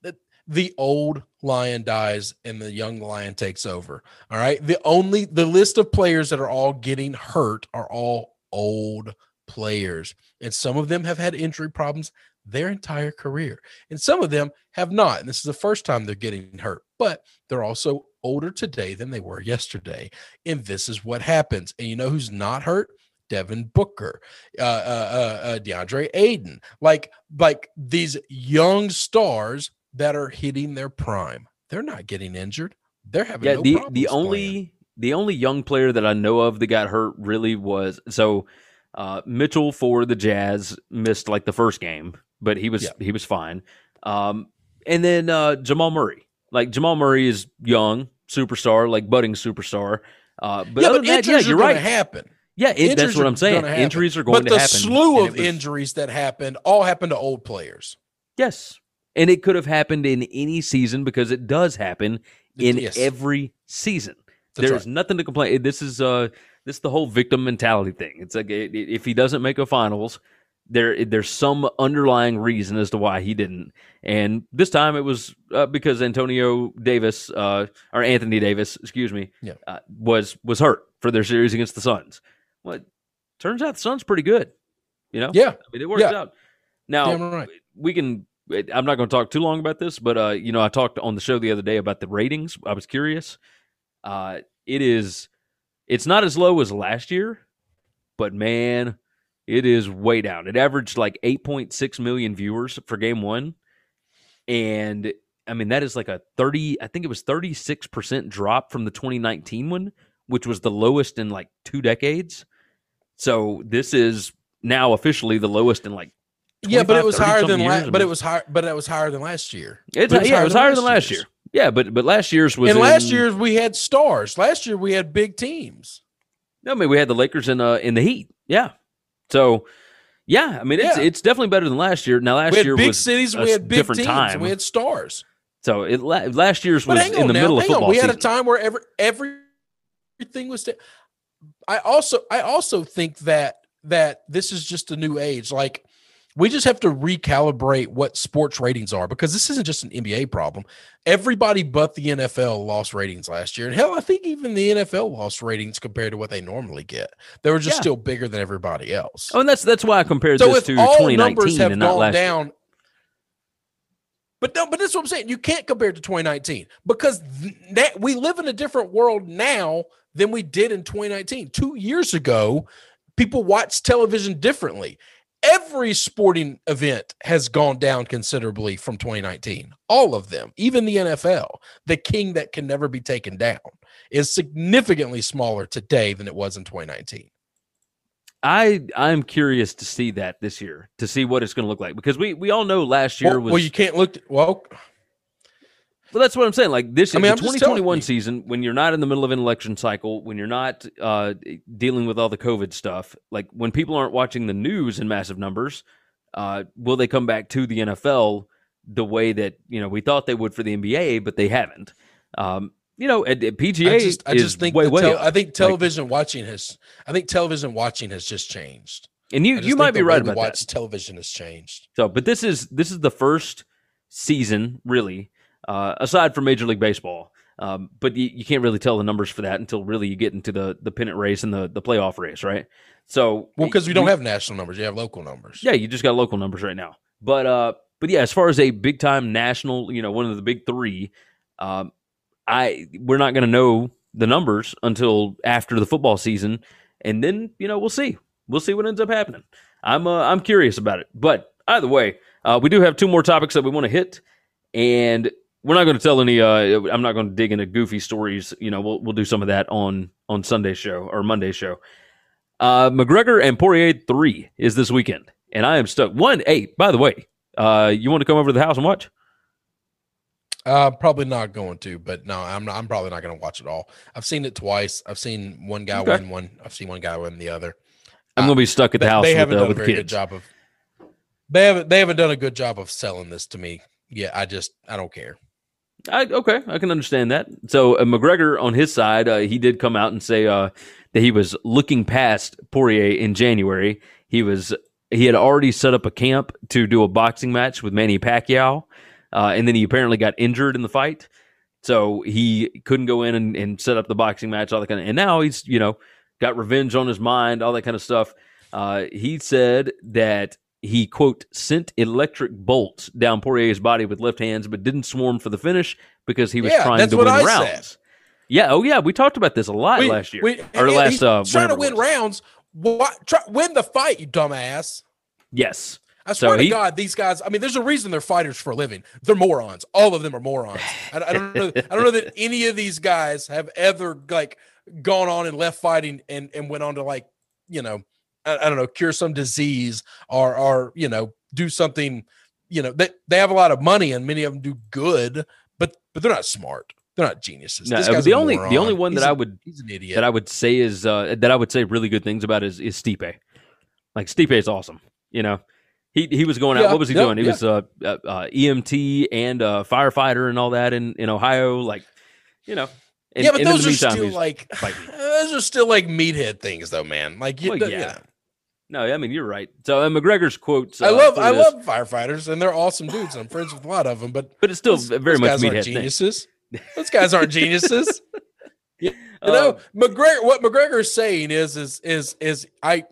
the, the old lion dies and the young lion takes over. All right. The only the list of players that are all getting hurt are all old players, and some of them have had injury problems their entire career, and some of them have not, and this is the first time they're getting hurt, but they're also older today than they were yesterday, and this is what happens. And you know who's not hurt? Devin Booker, uh, uh, uh, DeAndre Ayton, like like these young stars that are hitting their prime. They're not getting injured. They're having yeah, no the, problems the only playing. The only young player that I know of that got hurt really was so uh, Mitchell for the Jazz missed like the first game, but he was yeah. he was fine. Um, and then uh, Jamal Murray. Like, Jamal Murray is young, superstar, like budding superstar. Uh, but yeah, other but than that, yeah, you're right. Happen. Yeah, it, that's what I'm saying. Injuries are going but to happen. But the slew of was, injuries that happened all happened to old players. Yes, and it could have happened in any season because it does happen in yes. every season. That's there right. is nothing to complain. This is uh, this is the whole victim mentality thing. It's like it, it, if he doesn't make a finals, There, there's some underlying reason as to why he didn't, and this time it was uh, because Antonio Davis, uh, or Anthony Davis, excuse me, yeah. uh, was was hurt for their series against the Suns. Well, it turns out the Suns pretty good, you know. Yeah, I mean, it works yeah. out. Now right. we can. I'm not going to talk too long about this, but uh, you know, I talked on the show the other day about the ratings. I was curious. Uh, it is, it's not as low as last year, but man, it is way down. It averaged like eight point six million viewers for game one. And I mean, that is like a thirty, I think it was thirty-six percent drop from the twenty nineteen one, which was the lowest in like two decades. So this is now officially the lowest in like yeah, but it was higher than last but it was higher but it was higher than last year. It's, it's yeah, higher it was higher than last year. Yeah, but but last year's was And in, last year's we had stars. Last year we had big teams. No, I mean, we had the Lakers in uh in the Heat. Yeah. So, yeah, I mean, it's yeah. it's definitely better than last year. Now, last year was we had big cities, we had big different teams, time. We had stars. So, it last year's was in the now, middle of football on. We season. Had a time where every, everything was st- – I also I also think that that this is just a new age. Like, we just have to recalibrate what sports ratings are, because this isn't just an N B A problem. Everybody but the N F L lost ratings last year. And hell, I think even the N F L lost ratings compared to what they normally get. They were just yeah. still bigger than everybody else. Oh, and that's that's why I compared so this to twenty nineteen and not last down, year. But no, but that's what I'm saying. You can't compare it to twenty nineteen because th- that we live in a different world now than we did in twenty nineteen. Two years ago, people watch television differently. Every sporting event has gone down considerably from twenty nineteen. All of them, even the N F L, the king that can never be taken down, is significantly smaller today than it was in twenty nineteen. I I'm curious to see that this year, to see what it's going to look like, because we, we all know last year well, was well you can't look to, well. Well, that's what I'm saying. Like this, I mean, the twenty twenty-one season, when you're not in the middle of an election cycle, when you're not uh, dealing with all the COVID stuff, like when people aren't watching the news in massive numbers, uh, will they come back to the N F L the way that you know we thought they would for the N B A, but they haven't. Um, You know, at, at P G A I just, I is just think way, way te- I think television like, watching has. I think television watching has just changed. And you, you might be right about watch that. Television has changed. So, but this is this is the first season, really, uh, aside from Major League Baseball. Um, but you, you can't really tell the numbers for that until really you get into the the pennant race and the the playoff race, right? So, well, because we don't you, have national numbers, you have local numbers. Yeah, you just got local numbers right now. But uh, but yeah, as far as a big time national, you know, one of the big three. Um, I we're not going to know the numbers until after the football season, and then you know we'll see we'll see what ends up happening. I'm uh, I'm curious about it, but either way, uh, we do have two more topics that we want to hit, and we're not going to tell any. Uh, I'm not going to dig into goofy stories. You know, we'll we'll do some of that on on Sunday's show or Monday's show. Uh, McGregor and Poirier three is this weekend, and I am stoked. One eight. By the way, uh, you want to come over to the house and watch? Uh, probably not going to, but no, I'm not, I'm probably not going to watch it all. I've seen it twice. I've seen one guy okay. win one. I've seen one guy win the other. I'm uh, going to be stuck at the they, house. They haven't with, done uh, a very good job of. They haven't. They haven't done a good job of selling this to me. Yeah, I just I don't care. I okay, I can understand that. So uh, McGregor on his side, uh, he did come out and say uh, that he was looking past Poirier in January. He was he had already set up a camp to do a boxing match with Manny Pacquiao. Uh, and then he apparently got injured in the fight, so he couldn't go in and, and set up the boxing match, all that kind of. And now he's, you know, got revenge on his mind, all that kind of stuff. Uh, he said that he, quote, sent electric bolts down Poirier's body with left hands, but didn't swarm for the finish because he was yeah, trying to win I rounds. Said. Yeah, oh yeah, we talked about this a lot we, last year we, or he, last. He's uh, trying to win rounds, what, try, win the fight, you dumbass. Yes. I swear so he, to God, these guys. I mean, there's a reason they're fighters for a living. They're morons. All of them are morons. I, I don't know. I don't know that any of these guys have ever like gone on and left fighting and, and went on to like you know I, I don't know cure some disease or or you know do something you know that they, they have a lot of money and many of them do good, but but they're not smart. They're not geniuses. No, this guy's the only moron. the only one he's that a, I would he's an idiot that I would say is uh, that I would say really good things about is is Stipe. Like Stipe is awesome. You know. He he was going out. Yeah, what was he yeah, doing? He yeah. was a uh, uh, E M T and a firefighter and all that in, in Ohio. Like, you know. And, yeah, but those are still like fighting. Those are still like meathead things, though, man. Like, you, well, yeah. you know. No, I mean you're right. So and McGregor's quotes. Uh, I love I love firefighters and they're awesome dudes. And I'm friends with a lot of them, but but it's still those, very those much guys meathead aren't geniuses. Those guys aren't geniuses. You know, um, McGregor. What McGregor's saying is is is is I.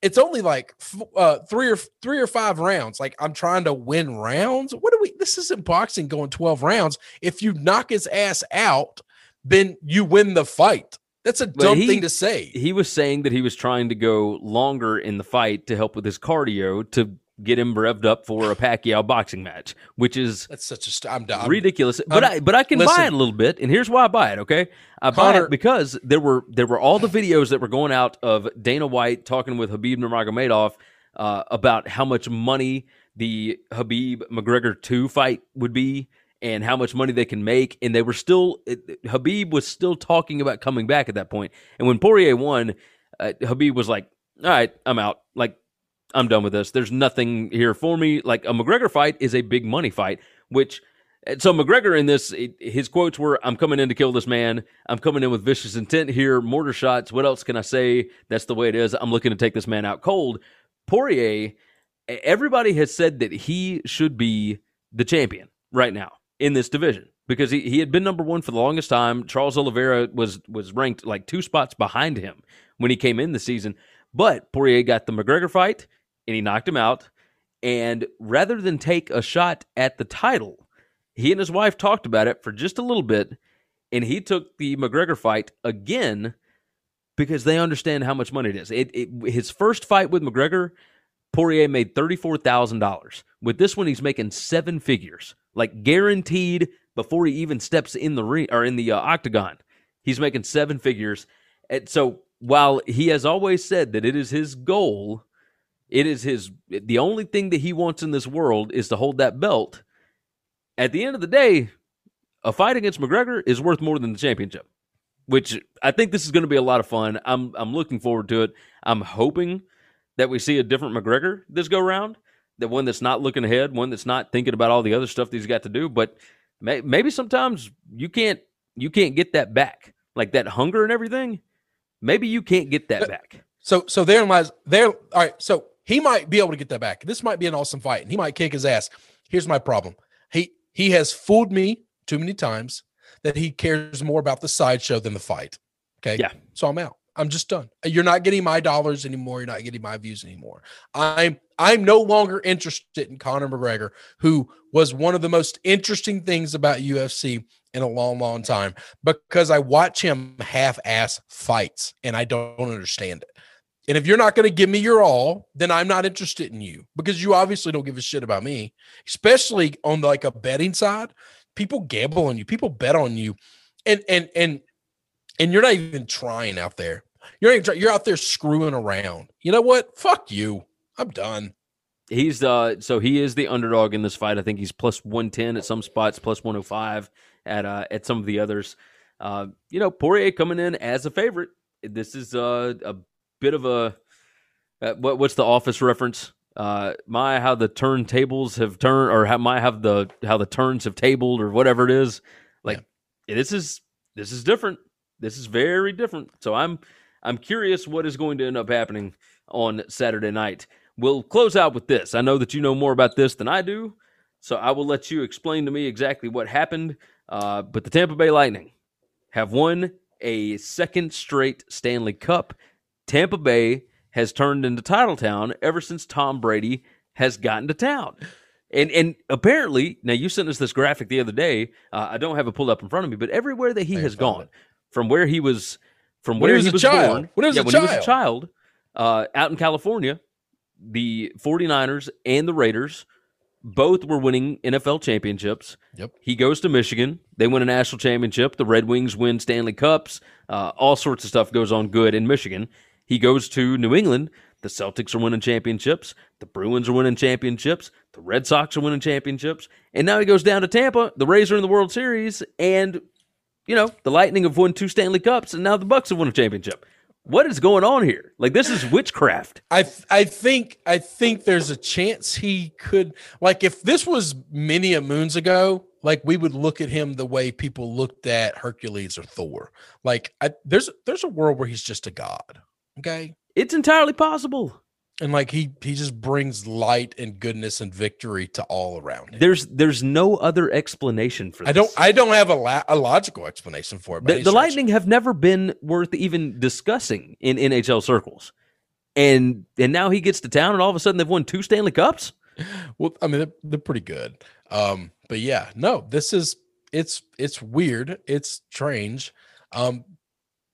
It's only like uh, three or three or five rounds. Like I'm trying to win rounds. What do we, this isn't boxing going twelve rounds. If you knock his ass out, then you win the fight. That's a dumb he, thing to say. He was saying that he was trying to go longer in the fight to help with his cardio to get him revved up for a Pacquiao boxing match, which is that's such a st- I'm, I'm, ridiculous. But I'm, I but I can listen. buy it a little bit, and here's why I buy it. Okay, I buy Connor, it because there were there were all the videos that were going out of Dana White talking with Habib Nurmagomedov uh, about how much money the Habib McGregor two fight would be, and how much money they can make, and they were still it, Habib was still talking about coming back at that point, and when Poirier won, uh, Habib was like, "All right, I'm out." Like. I'm done with this. There's nothing here for me. Like a McGregor fight is a big money fight, which so McGregor in this, his quotes were, "I'm coming in to kill this man. I'm coming in with vicious intent here, mortar shots. What else can I say? That's the way it is. I'm looking to take this man out cold." Poirier, everybody has said that he should be the champion right now in this division because he, he had been number one for the longest time. Charles Oliveira was, was ranked like two spots behind him when he came in the season, but Poirier got the McGregor fight. And he knocked him out. And rather than take a shot at the title, he and his wife talked about it for just a little bit, and he took the McGregor fight again because they understand how much money it is. It, it, his first fight with McGregor, Poirier made thirty-four thousand dollars. With this one, he's making seven figures, like guaranteed before he even steps in the ring or in the uh, octagon. He's making seven figures. And so while he has always said that it is his goal, it is his, the only thing that he wants in this world is to hold that belt. At the end of the day, a fight against McGregor is worth more than the championship, which I think this is going to be a lot of fun. I'm I'm looking forward to it. I'm hoping that we see a different McGregor this go round, that one that's not looking ahead, one that's not thinking about all the other stuff that he's got to do. But may, maybe sometimes you can't you can't get that back, like that hunger and everything. Maybe you can't get that back. So so there lies there. All right, so he might be able to get that back. This might be an awesome fight, and he might kick his ass. Here's my problem. He he has fooled me too many times that he cares more about the sideshow than the fight. Okay. Yeah. So I'm out. I'm just done. You're not getting my dollars anymore. You're not getting my views anymore. I'm, I'm no longer interested in Conor McGregor, who was one of the most interesting things about U F C in a long, long time, because I watch him half-ass fights and I don't understand it. And if you're not going to give me your all, then I'm not interested in you, because you obviously don't give a shit about me, especially on like a betting side. People gamble on you. People bet on you, and and and and you're not even trying out there. You're not even try- you're out there screwing around. You know what? Fuck you. I'm done. He's uh so he is the underdog in this fight. I think he's plus one ten at some spots, plus one hundred five at uh at some of the others. Uh, you know, Poirier coming in as a favorite. This is uh, a bit of a uh, what what's the Office reference? Uh, my how the turntables have turned, or how my how the how the turns have tabled, or whatever it is. Like yeah. this is this is different. This is very different. So I'm I'm curious what is going to end up happening on Saturday night. We'll close out with this. I know that you know more about this than I do, so I will let you explain to me exactly what happened. Uh, but the Tampa Bay Lightning have won a second straight Stanley Cup. Tampa Bay has turned into title town ever since Tom Brady has gotten to town. And and apparently, now you sent us this graphic the other day. Uh, I don't have it pulled up in front of me, but everywhere that he has gone, it. from where he was, from where he was born, when he was a child, uh, out in California, the 49ers and the Raiders both were winning N F L championships. Yep. He goes to Michigan. They win a national championship. The Red Wings win Stanley Cups. Uh, all sorts of stuff goes on good in Michigan. He goes to New England. The Celtics are winning championships. The Bruins are winning championships. The Red Sox are winning championships. And now he goes down to Tampa. The Rays are in the World Series. And, you know, the Lightning have won two Stanley Cups. And now the Bucks have won a championship. What is going on here? Like, this is witchcraft. I th- I think I think there's a chance he could, like, if this was many a moons ago, like, we would look at him the way people looked at Hercules or Thor. Like, I, there's there's a world where he's just a god. Okay. It's entirely possible. And like he he just brings light and goodness and victory to all around him. There's there's no other explanation for this. I don't I don't have a, la- a logical explanation for it. The, the Lightning have never been worth even discussing in N H L circles. And and now he gets to town and all of a sudden they've won two Stanley Cups? Well, I mean, they're, they're pretty good. Um, but yeah, no, this is it's it's weird. It's strange. Um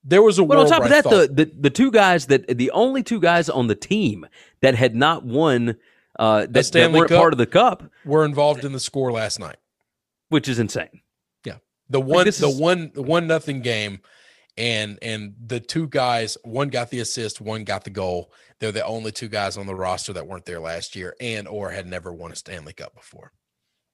There was a well, on top of that, the, the the two guys that the only two guys on the team that had not won uh, that, that weren't part of the cup were involved in the score last night, which is insane. Yeah, the one like the is, one the one nothing game, and and the two guys, one got the assist, one got the goal. They're the only two guys on the roster that weren't there last year and or had never won a Stanley Cup before.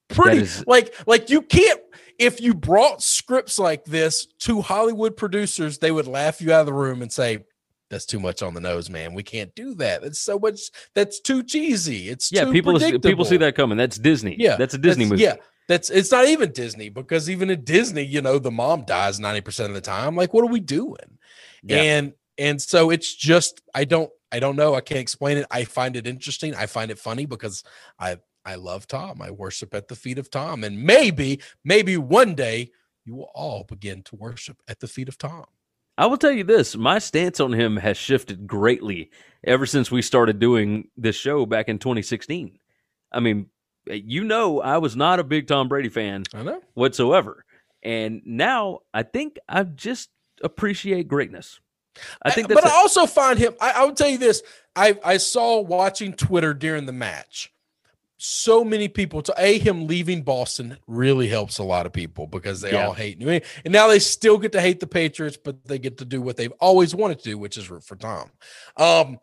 Pretty is, like like you can't, if you brought scripts like this to Hollywood producers, they would laugh you out of the room and say, that's too much on the nose, man. We can't do that. That's so much. That's too cheesy. It's yeah. Too people is, people see that coming. That's Disney. Yeah, that's a Disney that's, movie. Yeah, that's it's not even Disney, because even in Disney, you know, the mom dies ninety percent of the time. Like, what are we doing? Yeah. And and so it's just I don't I don't know. I can't explain it. I find it interesting. I find it funny because I. I love Tom. I worship at the feet of Tom. And maybe, maybe one day you will all begin to worship at the feet of Tom. I will tell you this. My stance on him has shifted greatly ever since we started doing this show back in twenty sixteen. I mean, you know, I was not a big Tom Brady fan I know. whatsoever. And now I think I just appreciate greatness. I think that's I, but it. I also find him, I, I will tell you this. I, I saw watching Twitter during the match, so many people, to A, him leaving Boston really helps a lot of people because they yeah. all hate New England. And now they still get to hate the Patriots, but they get to do what they've always wanted to do, which is root for Tom. Um,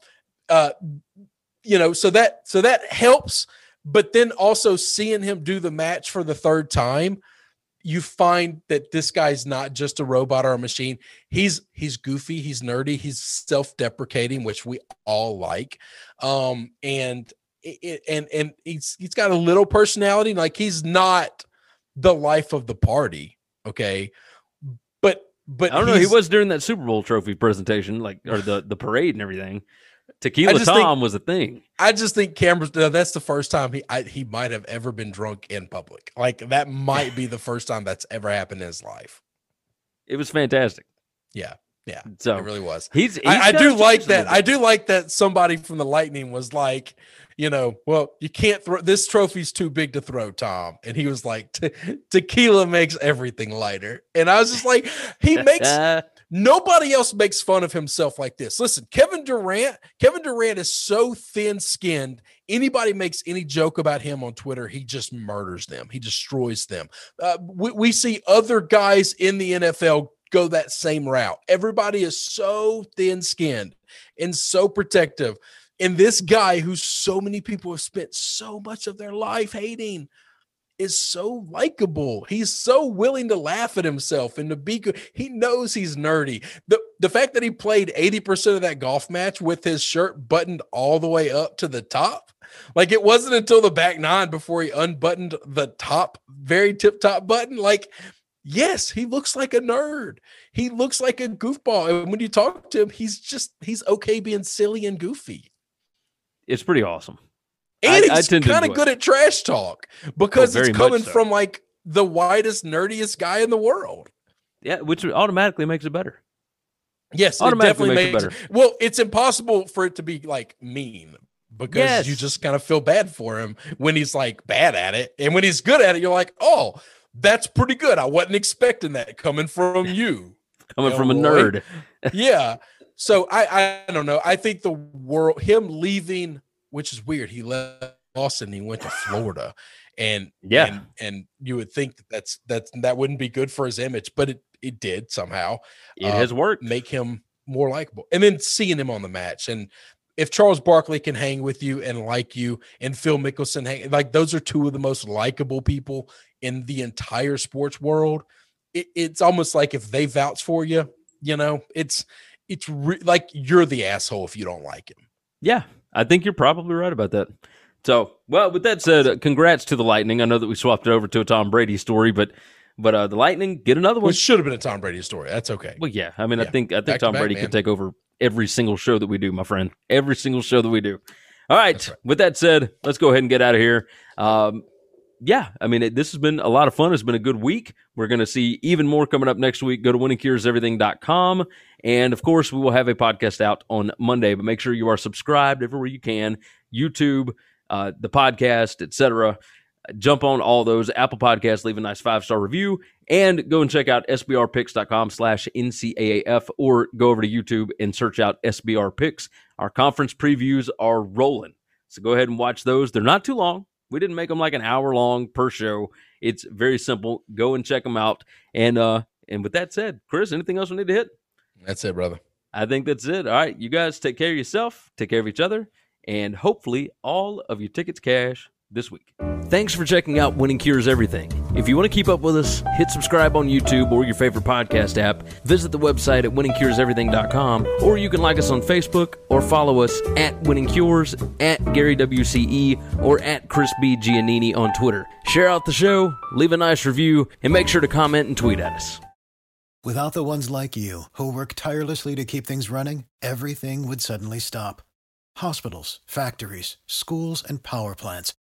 uh, you know, so that, so that helps. But then also seeing him do the match for the third time, you find that this guy's not just a robot or a machine. He's he's goofy, he's nerdy, he's self-deprecating, which we all like. Um, and and and he's he's got a little personality. Like, he's not the life of the party, okay? But but I don't know. He was during that Super Bowl trophy presentation, like, or the the parade and everything. Tequila Tom think, was a thing. I just think cameras. No, that's the first time he I, he might have ever been drunk in public. Like, that might be the first time that's ever happened in his life. It was fantastic. Yeah, yeah, so, it really was. He's. he's I, I do like that. I do like that somebody from the Lightning was like, you know, well, you can't throw this trophy's too big to throw, Tom. And he was like, Te- tequila makes everything lighter. And I was just like, he makes. Nobody else makes fun of himself like this. Listen, Kevin Durant, Kevin Durant is so thin-skinned. Anybody makes any joke about him on Twitter, he just murders them. He destroys them. Uh, we, we see other guys in the N F L go that same route. Everybody is so thin-skinned and so protective. And this guy who so many people have spent so much of their life hating is so likable. He's so willing to laugh at himself and to be good. He knows he's nerdy. The the fact that he played eighty percent of that golf match with his shirt buttoned all the way up to the top. Like, it wasn't until the back nine before he unbuttoned the top, very tip top button. Like, yes, he looks like a nerd. He looks like a goofball. And when you talk to him, he's just, he's okay being silly and goofy. It's pretty awesome. And I, he's kind of good at trash talk because oh, it's coming so. from, like, the widest, nerdiest guy in the world. Yeah, which automatically makes it better. Yes, automatically it definitely makes, makes it better. Well, it's impossible for it to be, like, mean because yes. you just kind of feel bad for him when he's, like, bad at it. And when he's good at it, you're like, oh, that's pretty good. I wasn't expecting that coming from you. coming you know, from a nerd. Like, yeah. So I, I don't know. I think the world, him leaving – which is weird. He left Boston and he went to Florida. And yeah, and, and you would think that that's, that's, that wouldn't be good for his image, but it, it did somehow. It uh, has worked. Make him more likable. And then seeing him on the match. And if Charles Barkley can hang with you and like you, and Phil Mickelson, hang, like, those are two of the most likable people in the entire sports world. It, it's almost like if they vouch for you, you know, it's, it's re- like you're the asshole if you don't like him. Yeah. I think you're probably right about that. So, well, with that said, uh, congrats to the Lightning. I know that we swapped it over to a Tom Brady story, but but uh, the Lightning, get another one. It should have been a Tom Brady story. That's okay. Well, yeah. I mean, yeah. I think I think back Tom back, Brady man. could take over every single show that we do, my friend. Every single show that we do. All right. right. With that said, let's go ahead and get out of here. Um, yeah. I mean, it, this has been a lot of fun. It's been a good week. We're going to see even more coming up next week. Go to winning cures everything dot com. And, of course, we will have a podcast out on Monday, but make sure you are subscribed everywhere you can, YouTube, uh, the podcast, et cetera. Jump on all those. Apple Podcasts, leave a nice five-star review, and go and check out S B R picks dot com slash N C A A F, or go over to YouTube and search out S B R Picks. Our conference previews are rolling, so go ahead and watch those. They're not too long. We didn't make them like an hour long per show. It's very simple. Go and check them out. And, uh, and with that said, Chris, anything else we need to hit? That's it, brother. I think that's it. All right, you guys take care of yourself, take care of each other, and hopefully all of your tickets cash this week. Thanks for checking out Winning Cures Everything. If you want to keep up with us, hit subscribe on YouTube or your favorite podcast app. Visit the website at winning cures everything dot com, or you can like us on Facebook or follow us at Winning Cures, at Gary W C E, or at Chris B. Giannini on Twitter. Share out the show, leave a nice review, and make sure to comment and tweet at us. Without the ones like you, who work tirelessly to keep things running, everything would suddenly stop. Hospitals, factories, schools, and power plants,